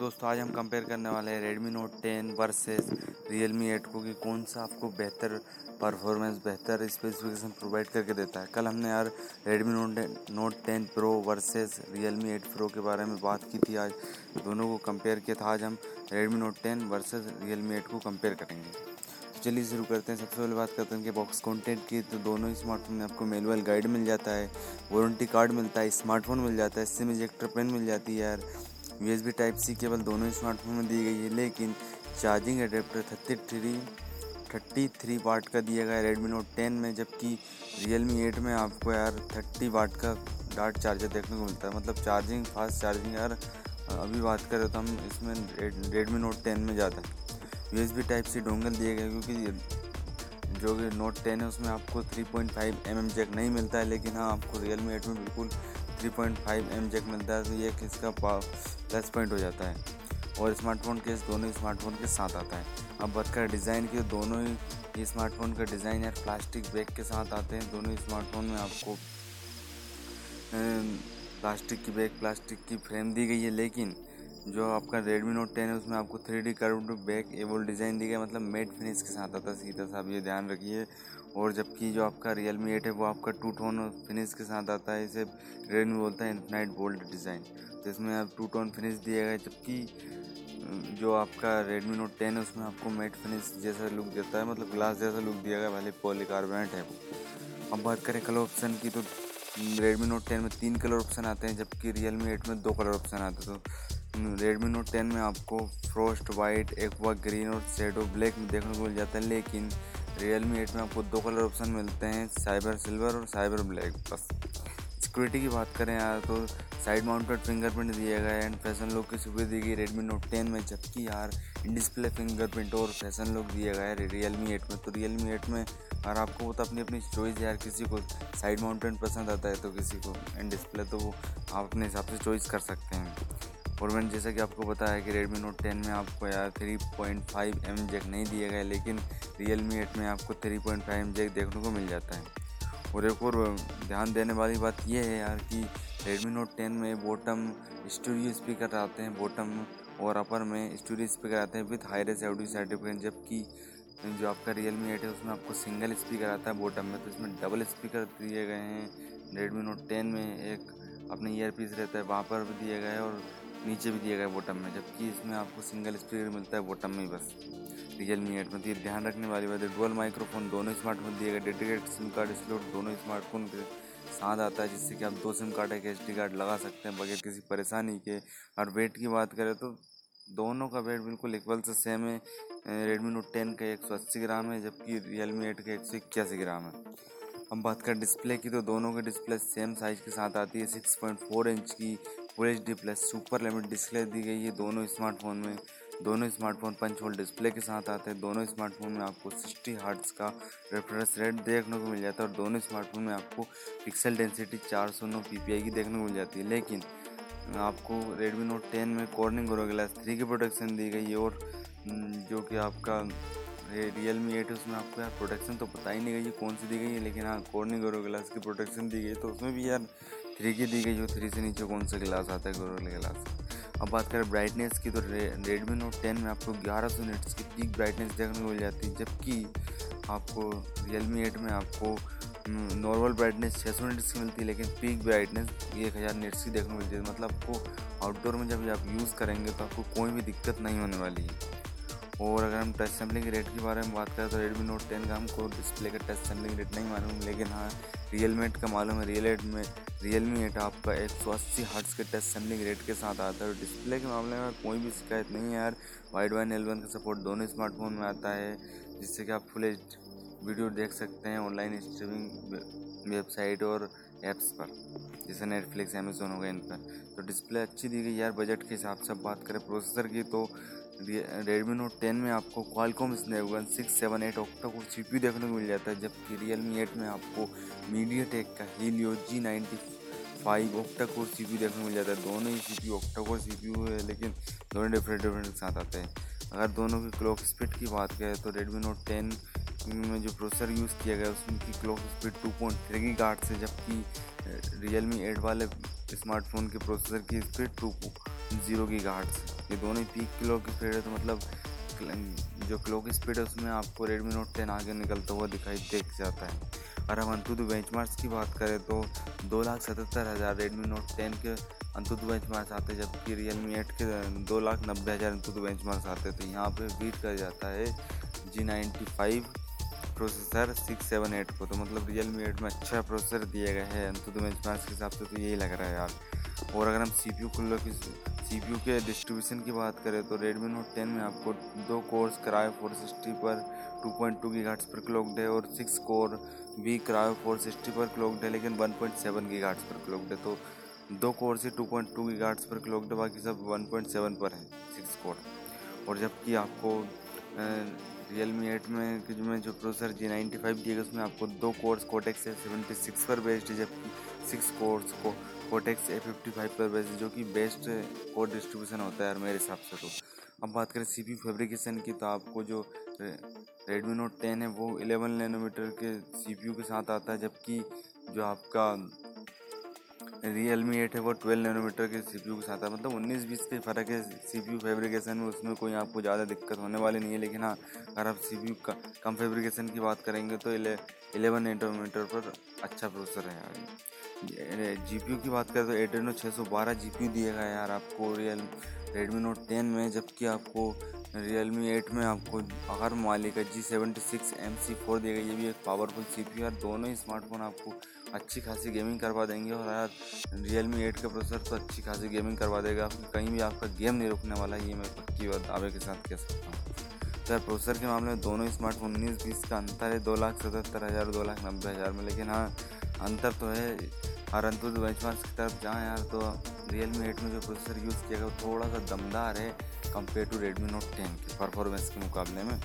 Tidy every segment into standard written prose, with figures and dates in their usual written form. दोस्तों, आज हम कंपेयर करने वाले हैं Redmi Note 10 versus Realme 8 Pro की कौन सा आपको बेहतर परफॉर्मेंस, बेहतर स्पेसिफिकेशन प्रोवाइड करके देता है। कल हमने यार Redmi Note 10 Pro versus Realme 8 Pro के बारे में बात की थी, आज दोनों को कंपेयर किया था। आज हम Redmi Note 10 वर्सेस Realme 8 को कंपेयर करेंगे। चलिए शुरू करते हैं। सबसे पहले बात करते हैं इनके बॉक्स कंटेंट की। तो दोनों स्मार्टफोन में आपको मैनुअल गाइड मिल जाता है, वारंटी कार्ड मिलता है, स्मार्टफोन मिल जाता है, सिम इजेक्टर पेन मिल जाती है यार। USB टाइप सी केबल दोनों स्मार्टफोन में दी गई है, लेकिन चार्जिंग एडेप्टर 33 वाट का दिया गया है Redmi Note 10 में, जबकि Realme 8 में आपको यार 30 वाट का डार्ट चार्जर देखने को मिलता है। मतलब चार्जिंग, फास्ट चार्जिंग यार। अभी बात करें तो हम इसमें Redmi Note 10 में ज़्यादा USB टाइप सी डोंगल दिए गए, क्योंकि जो कि Note 10 है उसमें आपको 3.5mm जैक नहीं मिलता है, लेकिन हाँ आपको Realme 8 में बिल्कुल 3.5mm जैक मिलता है। तो ये इसका प्लस पॉइंट हो जाता है। और स्मार्टफोन केस दोनों स्मार्टफोन के साथ आता है। अब बात करें डिज़ाइन की, दोनों ही स्मार्टफोन का डिज़ाइन यार प्लास्टिक बैग के साथ आते हैं। दोनों स्मार्टफोन में आपको प्लास्टिक की बैग, प्लास्टिक की फ्रेम दी गई है, लेकिन जो आपका Redmi Note 10 है उसमें आपको 3D curved back able design दिया गया, मतलब मेट फिनिश के साथ आता है सीधा सा, आप ये ध्यान रखिए। और जबकि जो आपका Realme 8 है वो आपका टू टोन फिनिश के साथ आता है, इसे Redmi बोलता है इन्फिनाइट बोल्ड डिज़ाइन। तो इसमें आप टू टोन फिनिश दिया गया, जबकि जो आपका Redmi Note 10 है उसमें आपको मेट फिनिश जैसा लुक देता है, मतलब ग्लास जैसा लुक दिया गया, भले पॉलीकार्बोनेट है वो। अब बात करें कलर ऑप्शन की, तो Redmi Note 10 में 3 कलर ऑप्शन आते हैं, जबकि Realme 8 में 2 कलर ऑप्शन आते हैं। तो Redmi Note 10 में आपको फ्रॉस्ट वाइट, एक्वा ग्रीन और शेडो ब्लैक देखने को मिल जाता है, लेकिन Realme 8 में आपको 2 कलर ऑप्शन मिलते हैं, साइबर सिल्वर और साइबर ब्लैक। बस सिक्योरिटी की बात करें यार, तो साइड माउंटेड फिंगरप्रिंट दिया गया है एंड फैशन लुक की सुविधा दी गई Redmi Note 10 में, जबकि यार डिस्प्ले फिंगरप्रिंट और फैशन लुक दिया गया है Realme 8 में। तो Realme 8 में और आपको वो तो अपनी चॉइस यार, किसी को साइड माउंटेड पसंद आता है तो किसी को एंड डिस्प्ले, तो वो आप अपने हिसाब से चॉइस कर सकते हैं। और मैंने जैसा कि आपको बताया कि Redmi Note 10 में आपको यार 3.5mm जैक नहीं दिया गया, लेकिन Realme 8 में आपको 3.5mm जैक देखने को मिल जाता है। और एक और ध्यान देने वाली बात यह है यार कि Redmi Note 10 में बॉटम स्टूडियो स्पीकर आते हैं, बॉटम और अपर में स्टूडियो स्पीकर आते हैं with high res audio certificate, जबकि जो आपका Realme 8 है उसमें आपको सिंगल स्पीकर आता है बॉटम में। तो इसमें डबल स्पीकर दिए गए हैं Redmi Note 10 में, एक अपने ईयरपीस रहता है वहाँ पर भी दिए गए और नीचे भी दिया गया बॉटम में, जबकि इसमें आपको सिंगल स्पीकर मिलता है बॉटम में ही बस Realme 8 में। तो ये ध्यान रखने वाली बात है। डुअल माइक्रोफोन दोनों स्मार्टफोन दिए गए, डेडिकेटेड सिम कार्ड स्लॉट दोनों स्मार्टफोन के साथ आता है, जिससे कि आप 2 सिम कार्ड, एक SD कार्ड लगा सकते हैं बगैर किसी परेशानी के। और वेट की बात करें तो दोनों का वेट बिल्कुल इक्वल से सेम है। Redmi Note 10 का 180 ग्राम है, जबकि Realme 8 का 181 ग्राम है। हम बात करें डिस्प्ले की, तो दोनों के डिस्प्ले सेम साइज़ के साथ आती है, 6.4 इंच की Full HD+ सुपर लेमिट डिस्प्ले दी गई है दोनों स्मार्टफोन में। दोनों स्मार्टफोन पंच होल डिस्प्ले के साथ आते हैं। दोनों स्मार्टफोन में आपको 60 हर्ट्ज़ का रिफ्रेश रेट देखने को मिल जाता है, और दोनों स्मार्टफोन में आपको पिक्सल डेंसिटी 409 ppi की देखने को मिल जाती है, लेकिन आपको Redmi Note 10 में कॉर्निंग ग्लास 3 की प्रोटेक्शन दी गई है। और जो कि आपका Realme 8 उसमें आपको यार प्रोटेक्शन तो पता ही नहीं गई कौन सी दी गई है, लेकिन हाँ कॉर्निंग ग्लास की प्रोटेक्शन दी गई, तो उसमें भी यार 3 की दी गई, जो 3 से नीचे कौन सा ग्लास आता है, गोरेगल ग्लास। अब बात करें ब्राइटनेस की, तो Redmi Note 10 में आपको 1100 निट्स की पीक ब्राइटनेस देखने को मिल जाती है, जबकि आपको Realme 8 में आपको नॉर्मल ब्राइटनेस 600 निट्स की मिलती है, लेकिन पीक ब्राइटनेस 1000 निट्स की देखने को मिलती है। मतलब आपको आउटडोर में जब आप यूज़ करेंगे तो आपको कोई भी दिक्कत नहीं होने वाली है। और अगर हम टच सैम्पलिंग रेट के बारे में बात करें तो Redmi Note 10 का हमको डिस्प्ले का टच सैम्पलिंग रेट नहीं मालूम, लेकिन हाँ Realme 8 का मालूम है। Realme 8 आपका 180 हर्ट्ज़ के टच सैम्पलिंग रेट के साथ आता है, और डिस्प्ले के मामले में कोई भी शिकायत नहीं है यार। Wide-band L1 का सपोर्ट दोनों स्मार्टफोन में आता है, जिससे कि आप फुल HD वीडियो देख सकते हैं ऑनलाइन स्ट्रीमिंग वेबसाइट और ऐप्स पर, जैसे Netflix, Amazon हो गए इन पर। तो डिस्प्ले अच्छी दी गई यार बजट के हिसाब से। बात करें प्रोसेसर की, तो रेडमी नोट 10 में आपको Qualcomm Snapdragon 678 octa core CPU देखने को मिल जाता है, जबकि रियलमी 8 में आपको मीडियाटेक का Helio G95 octa core CPU देखने को मिल जाता है। दोनों ही CPU ऑक्टा कोर CPU है, लेकिन दोनों डिफरेंट के साथ आते हैं। अगर दोनों की क्लॉक स्पीड की बात करें तो रेडमी नोट 10 में जो प्रोसेसर यूज़ किया गया उसमें की क्लॉक स्पीड 2.3 गीगाहर्ट्ज़ है, जबकि रियलमी 8 वाले स्मार्टफोन के प्रोसेसर की स्पीड 2.0 गीगाहर्ट्ज़। ये दोनों ही पीक क्लॉक स्पीड है, तो मतलब जो क्लॉक स्पीड है उसमें आपको रेडमी नोट 10 आगे निकलता हुआ देख जाता है। और हम अंतुतु बेंचमार्क्स की बात करें तो 2,77,000 रेडमी नोट 10 के अंतुतु बेंचमार्क्स आते हैं, जबकि रियलमी 8 के 2,90,000 अंतुतु बेंचमार्क्स आते हैं। तो यहाँ पे बीट कर जाता है G95 प्रोसेसर 678 को। तो मतलब रियलमी 8 में अच्छा प्रोसेसर दिया गया है अंतुतु बेंचमार्क्स के हिसाब से, तो यही लग रहा है यार। और अगर हम CPU के डिस्ट्रीब्यूशन की बात करें तो रेडमी नोट 10 में आपको 2 कोर्स क्रायो 460 पर 2.2 गीगाहर्ट्ज़ पर क्लॉक्ड है, और 6 कोर भी क्रायो 460 पर क्लॉक्ड है लेकिन 1.7 गीगाहर्ट्ज़ पर क्लॉक्ड है। तो 2 कोर से 2.2 गीगाहर्ट्ज़ पर क्लॉक्ड है, बाकी सब 1.7 पर है 6 कोर। और जबकि आपको रियलमी 8 में जो प्रोसेसर G95 दिया गया उसमें आपको 2 कोर्स कोटेक्स A76 पर बेस्ड है, जबकि 6 कोर्स को कोटेक्स A55 पर बेस्ड है, जो कि बेस्ट कोर डिस्ट्रीब्यूशन होता है यार मेरे हिसाब से। तो अब बात करें CPU फैब्रिकेशन की, तो आपको जो रेडमी नोट 10 है वो 11 नैनोमीटर के CPU के साथ आता है, जबकि जो आपका रियलमी 8 है वो 12 नैनोमीटर के CPU के साथ है। मतलब 19-20 के फ़र्क है CPU फैब्रिकेशन में, उसमें कोई आपको ज़्यादा दिक्कत होने वाली नहीं है। लेकिन हाँ, अगर आप CPU का कम फैब्रिकेशन की बात करेंगे तो 11 नैनोमीटर पर अच्छा प्रोसेसर है यार। GPU की बात करें तो एड्रेनो 612 GPU दिएगा यार आपको रेडमी नोट 10 में, जबकि आपको रियलमी 8 में आपको हर माली का G76 MC4 देगा। ये भी एक पावरफुल CPU है। दोनों ही स्मार्टफोन आपको अच्छी खासी गेमिंग करवा देंगे, और यार रियलमी 8 का प्रोसेसर तो अच्छी खासी गेमिंग करवा देगा, कहीं भी आपका गेम नहीं रुकने वाला है, ये मैं पक्की और दावे के साथ कह सकता हूँ। सर प्रोसेसर के मामले में दोनों स्मार्टफोन 19-20 का अंतर है 2,77,000 और 2,90,000 में, लेकिन हाँ अंतर तो है। और अंतु बेंचमार्क्स की तरफ जाएँ यार तो रियलमी 8 में जो प्रोसेसर यूज़ किया गया वो थोड़ा सा दमदार है कंपेयर टू रेडमी नोट 10 के परफॉर्मेंस के मुकाबले में।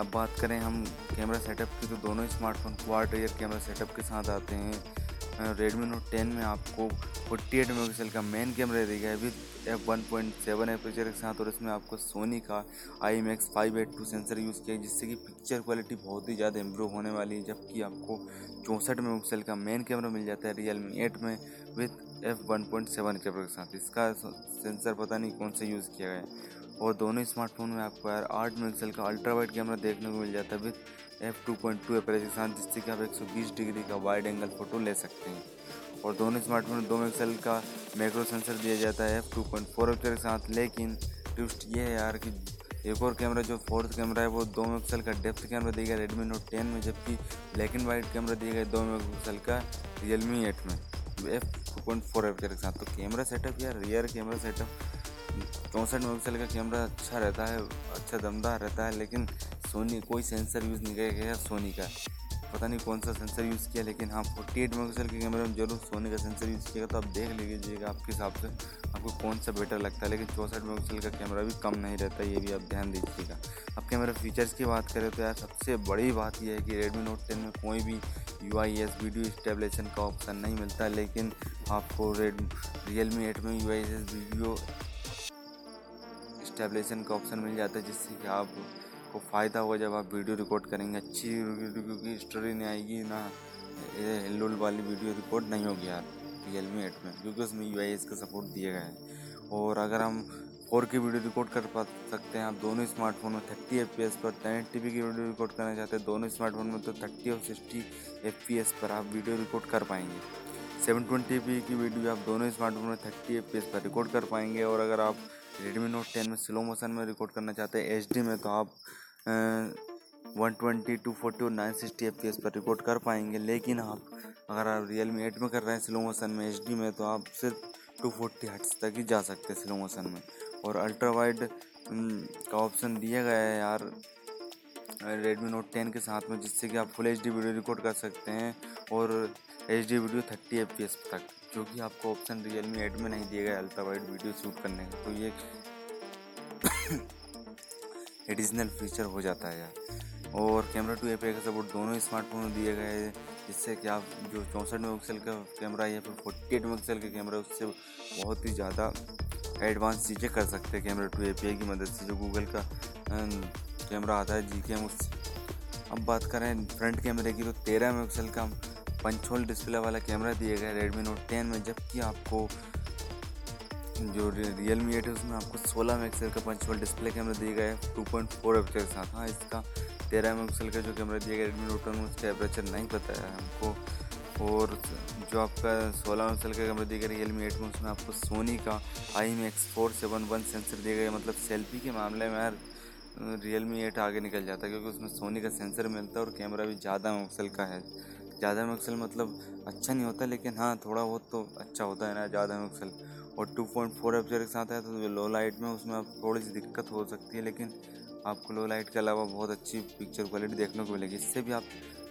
अब बात करें हम कैमरा सेटअप की, तो दोनों smartphone quad rear camera setup के साथ आते हैं। रेडमी नोट 10 में आपको 48 मेगापिक्सल का मेन कैमरा दिया है विद f1.7 एपर्चर के साथ, और इसमें आपको सोनी का IMX582 सेंसर यूज़ किया है, जिससे कि पिक्चर क्वालिटी बहुत ही ज़्यादा इम्प्रूव होने वाली है। जबकि आपको 64 मेगापिक्सल का मेन कैमरा मिल जाता है रियलमी 8 में विद f1.7 कैमरा के साथ, इसका सेंसर पता नहीं कौन से यूज़ किया गया है। और दोनों स्मार्टफोन में आपको यार 8 मेगापिक्सल का अल्ट्रा वाइड कैमरा देखने को मिल जाता है विद f2.2 एपर्चर के साथ, जिससे कि आप 120 डिग्री का वाइड एंगल फ़ोटो ले सकते हैं। और दोनों स्मार्टफोन में 2 मेगापिक्सल का मैक्रो सेंसर दिया जाता है f2.4 एपर्चर के साथ, लेकिन ट्विस्ट ये है यार कि एक और कैमरा जो फोर्थ कैमरा है वो 2 मेगापिक्सल का डेप्थ कैमरा दिया गया रेडमी नोट 10 में, जबकि ब्लैक एंड वाइट कैमरा दिया गया 2 मेगापिक्सल का रियलमी 8 में f2.4 एपर्चर के साथ। तो कैमरा सेटअप या रियर कैमरा सेटअप 64 मेगापिक्सल का कैमरा अच्छा रहता है, अच्छा दमदार रहता है, लेकिन सोनी कोई सेंसर यूज़ नहीं किया गया, सोनी का पता नहीं कौन सा सेंसर यूज़ किया। लेकिन हाँ 48 मेगापिक्सल के कैमरे में जरूर सोनी का सेंसर यूज़ किया, तो आप देख लीजिएगा आपके हिसाब से आपको कौन सा बेटर लगता है। लेकिन 64 मेगापिक्सल का कैमरा भी कम नहीं रहता, ये भी आप ध्यान दीजिएगा। अब कैमरा फीचर्स की बात करें तो यार सबसे बड़ी बात यह है कि रेडमी नोट 10 में कोई भी UIS वीडियो स्टेबलाइजेशन का ऑप्शन नहीं मिलता, लेकिन आपको रियलमी 8 में UIS वीडियो स्टेबलाइजेशन का ऑप्शन मिल जाता है, जिससे कि आपको फ़ायदा होगा जब आप वीडियो रिकॉर्ड करेंगे। अच्छी वीडियो की स्टोरी नहीं आएगी, ना हिलडुल वाली वीडियो रिकॉर्ड नहीं होगी यार रियलमी 8 में, क्योंकि उसमें UIS का सपोर्ट दिया गया है। और अगर हम 4K वीडियो रिकॉर्ड कर पा सकते हैं आप दोनों स्मार्टफोन में 30 FPS पर, 1080p की वीडियो रिकॉर्ड करना चाहते हैं दोनों स्मार्टफोन में तो 30 और 60 FPS पर आप वीडियो रिकॉर्ड कर पाएंगे। 720p की वीडियो आप दोनों स्मार्टफोन में 30 FPS पर रिकॉर्ड कर पाएंगे। और अगर आप रेडमी नोट 10 में स्लो मोशन में रिकॉर्ड करना चाहते हैं HD में तो आप 120, 240 और 960 FPS पर रिकॉर्ड कर पाएंगे। लेकिन आप अगर आप रियलमी 8 में कर रहे हैं स्लो मोशन में HD में तो आप सिर्फ 240 हर्ट्ज़ तक ही जा सकते हैं स्लो मोशन में। और अल्ट्रा वाइड का ऑप्शन दिया गया है यार रेडमी नोट 10 के साथ में, जिससे कि आप फुल HD वीडियो रिकॉर्ड कर सकते हैं और HD वीडियो 30 FPS तक, जो कि आपको ऑप्शन रियलमी 8 में नहीं दिया गया अल्ट्रा वाइड वीडियो शूट करने का। तो ये एडिशनल फीचर हो जाता है यार। और कैमरा टू एपीआई का सपोर्ट दोनों स्मार्टफोन में दिए गए हैं, जिससे कि आप जो 64 मेगापिक्सल का कैमरा या फिर 48 मेगापिक्सल का कैमरा, उससे बहुत ही ज़्यादा एडवांस चीज़ें कर सकते हैं कैमरा टू एपीआई की मदद से। जो गूगल का कैमरा आता है GKM, उससे अब बात करें फ्रंट कैमरे की तो 13 मेगापिक्सल का पंच होल डिस्प्ले वाला कैमरा दिया गया रेडमी नोट 10 में, जबकि आपको जो Realme 8 है उसमें आपको 16 मेगापिक्सल का पंच होल डिस्प्ले कैमरा दिया गया है 2.4 एपीचर के साथ। हाँ, इसका 13 मेगापिक्सल का जो कैमरा दिया गया रेडमी नोट 10 में उसका एपीचर नहीं पता है हमको। और जो आपका 16 मेगापिक्सल का कैमरा दिया गया Realme 8 में, उसमें आपको सोनी का IMX471 सेंसर दिया गया। मतलब सेल्फी के मामले में यार Realme 8 आगे निकल जाता है, क्योंकि उसमें सोनी का सेंसर मिलता है और कैमरा भी ज़्यादा मेगापिक्सल का है। ज़्यादा मेगापिक्सल मतलब अच्छा नहीं होता, लेकिन हाँ थोड़ा बहुत तो अच्छा होता है ना ज़्यादा मेगापिक्सल। और 2.4 एपीचर के साथ है, तो लो लाइट में उसमें आप थोड़ी सी दिक्कत हो सकती है, लेकिन आपको लो लाइट के अलावा बहुत अच्छी पिक्चर क्वालिटी देखने को मिलेगी। इससे भी आप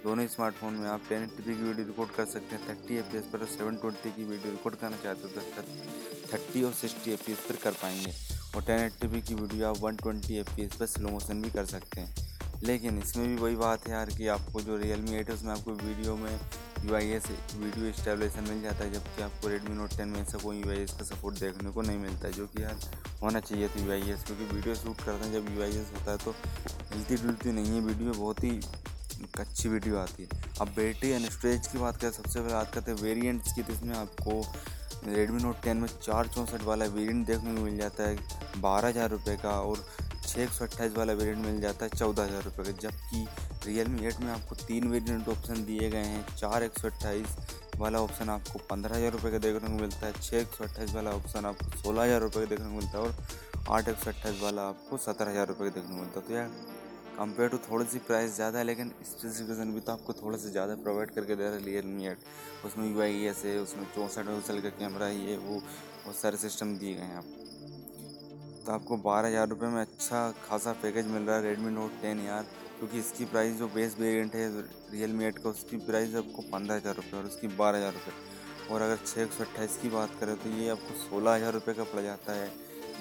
दोनों स्मार्टफोन में आप 1080p की वीडियो रिकॉर्ड कर सकते हैं 30 fps पर, और 720 की वीडियो रिकॉर्ड करना चाहते हो तो 30 और 60 fps पर कर पाएंगे। और 1080p की वीडियो आप 120 fps पर स्लो मोशन भी कर सकते हैं। लेकिन इसमें भी वही बात है यार कि आपको जो Realme 8 है उसमें आपको वीडियो में UIS वीडियो स्टेबलाइजेशन मिल जाता है, जबकि आपको Redmi Note 10 में ऐसा कोई UIS का सपोर्ट देखने को नहीं मिलता है, जो कि यार होना चाहिए था UIS, क्योंकि वीडियो शूट करते हैं जब UIS होता है तो हिलती डुलती नहीं है वीडियो, बहुत ही अच्छी वीडियो आती है। अब बैटरी एंड स्टोरेज की बात करें, सबसे पहले बात करते हैं वेरियंट्स की, तो इसमें आपको Redmi Note 10 में 464 वाला वेरियंट देखने को मिल जाता है 12,000 रुपये का, और 628 वाला वेरिएंट मिल जाता है 14,000 रुपये का। जबकि Realme 8 में आपको 3 वेरिएंट ऑप्शन दिए गए हैं, 4 128 वाला ऑप्शन आपको 15,000 रुपये का देखने को मिलता है, 6 128 वाला ऑप्शन आपको 16,000 रुपये का देखने को मिलता है, और 8 128 वाला आपको 17,000 रुपये का देखने को मिलता है। तो यार कंपेयर टू थोड़ी सी प्राइस ज़्यादा है, लेकिन स्पेसिफिकेशन भी तो आपको थोड़ा सा ज़्यादा प्रोवाइड करके दे रहा है Realme 8। उसमें UIS है, उसमें 64 मेगापिक्सल का कैमरा ही है, वो सारे सिस्टम दिए गए हैं आपको, तो आपको 12,000 रुपये में अच्छा खासा पैकेज मिल रहा है Redmi Note 10 यार, क्योंकि इसकी प्राइस जो बेस वेरिएंट है Realme 8 का, उसकी प्राइस आपको 15,000 रुपये और उसकी 12,000 रुपये। और अगर 628 की बात करें तो ये आपको 16,000 रुपये का पड़ जाता है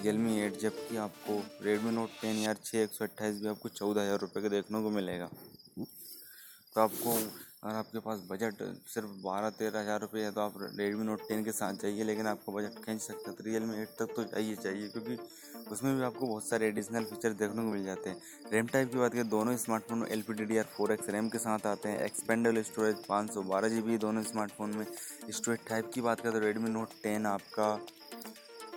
Realme 8, जबकि आपको Redmi Note 10 यार 628 भी आपको 14,000 रुपये का देखने को मिलेगा। तो आपको अगर आपके पास बजट सिर्फ 12-13,000 रुपये है तो आप Redmi Note 10 के साथ चाहिए, लेकिन आपको बजट खींच सकता है तो Realme 8 तक तो चाहिए, क्योंकि उसमें भी आपको बहुत सारे एडिशनल फीचर देखने को मिल जाते हैं। रैम टाइप की बात करें, दोनों स्मार्टफोन LPDDR4X रैम के साथ आते हैं, एक्सपेंडेबल स्टोरेज 512 GB दोनों स्मार्टफोन में। स्टोरेज टाइप की बात करें तो Redmi Note 10 आपका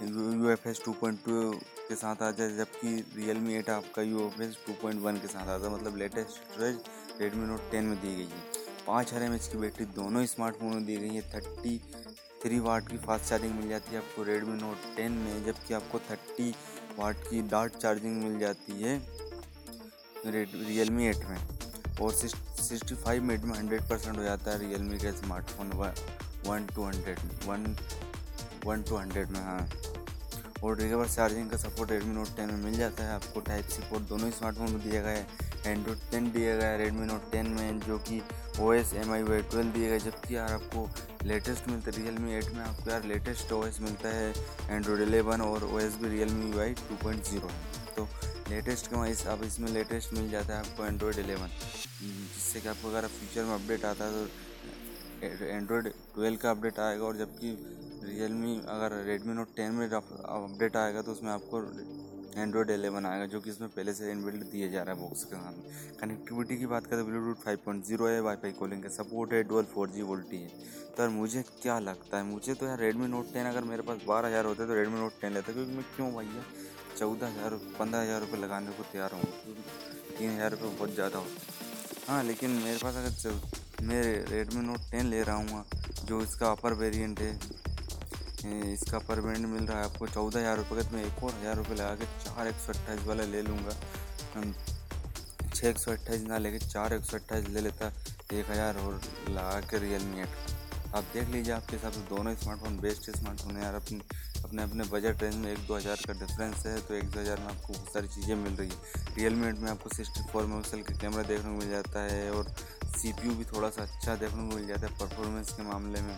UFS 2.2 के साथ आ जाए, जबकि Realme 8 आपका UFS 2.1 के साथ आता है, मतलब लेटेस्ट स्टोरेज Redmi Note 10 में दी गई है। 5000 mAh की बैटरी दोनों स्मार्टफोन में दी गई है, 33 वाट की फास्ट चार्जिंग मिल जाती है आपको Redmi Note 10 में, जबकि आपको 30 वाट की डार्ट चार्जिंग मिल जाती है Realme 8 में। और 65 मिनट में 100% हो जाता है Realme का स्मार्टफोन 1 to 100 में। हाँ, और रिवर्स चार्जिंग का सपोर्ट Redmi Note 10 में मिल जाता है आपको। Type-C पोर्ट दोनों स्मार्टफोन में दिया गया है, Android 10 दिया गया Redmi Note 10 में, जो कि OS MIUI 12 दिया गया, जबकि यार आपको लेटेस्ट मिलता है Realme 8 में, आपको यार लेटेस्ट OS मिलता है Android 11, और OS भी Realme UI 2.0 है, तो लेटेस्ट का अब इसमें लेटेस्ट मिल जाता है आपको Android 11, जिससे कि आपको अगर फ्यूचर में अपडेट आता है तो Android 12 का अपडेट आएगा। और जबकि अगर Redmi Note 10 में अपडेट आएगा तो उसमें आपको Android 11 आएगा, जो कि इसमें पहले से इनबिल्ट दिया जा रहा है बॉक्स के साथ। कनेक्टिविटी की बात करें तो ब्लूटूथ 5.0 है, वाईफाई कॉलिंग का सपोर्ट है, डुअल 4G वोल्टी है। तो यार मुझे क्या लगता है, मुझे तो यार Redmi Note 10, अगर मेरे पास 12,000 होते तो Redmi Note 10 लेता, क्योंकि मैं क्यों भैया 14,000-15,000 रुपये लगाने को तैयार हूँ, 3,000 रुपये बहुत ज़्यादा होता है। हाँ, लेकिन मेरे पास अगर मैं Redmi Note 10 ले रहा हूँ, जो इसका अपर वेरियंट है, इसका पर बैंड मिल रहा है आपको 14,000 रुपये का, तो मैं एक और 1,000 रुपये लगा के 4 128 वाला ले लूँगा, 6 128 ना लेके 4 128 ले लेता, 1,000 और लगा के Realme 8। आप देख लीजिए आपके हिसाब से दोनों स्मार्टफोन बेस्ट स्मार्टफोन है यार, अपने अपने बजट रेंज में 1-2 हज़ार का डिफरेंस है, तो 1-2 हज़ार में आपको बहुत सारी चीज़ें मिल रही है। Realme 8 में आपको 64 मेगापिक्सल का कैमरा देखने को मिल जाता है, और CPU भी थोड़ा सा अच्छा देखने को मिल जाता है परफॉर्मेंस के मामले में।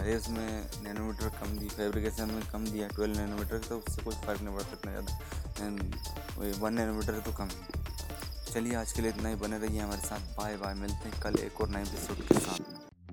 अरे उसमें नैनोमीटर कम दी, फैब्रिकेशन में कम दिया 12 नैनोमीटर, तो उससे कोई फ़र्क नहीं पड़ता इतना ज़्यादा, वही 1 नैनोमीटर तो कम है। चलिए आज के लिए इतना ही, बने रहिए हमारे साथ, बाय बाय, मिलते हैं कल एक और नए एपिसोड के साथ।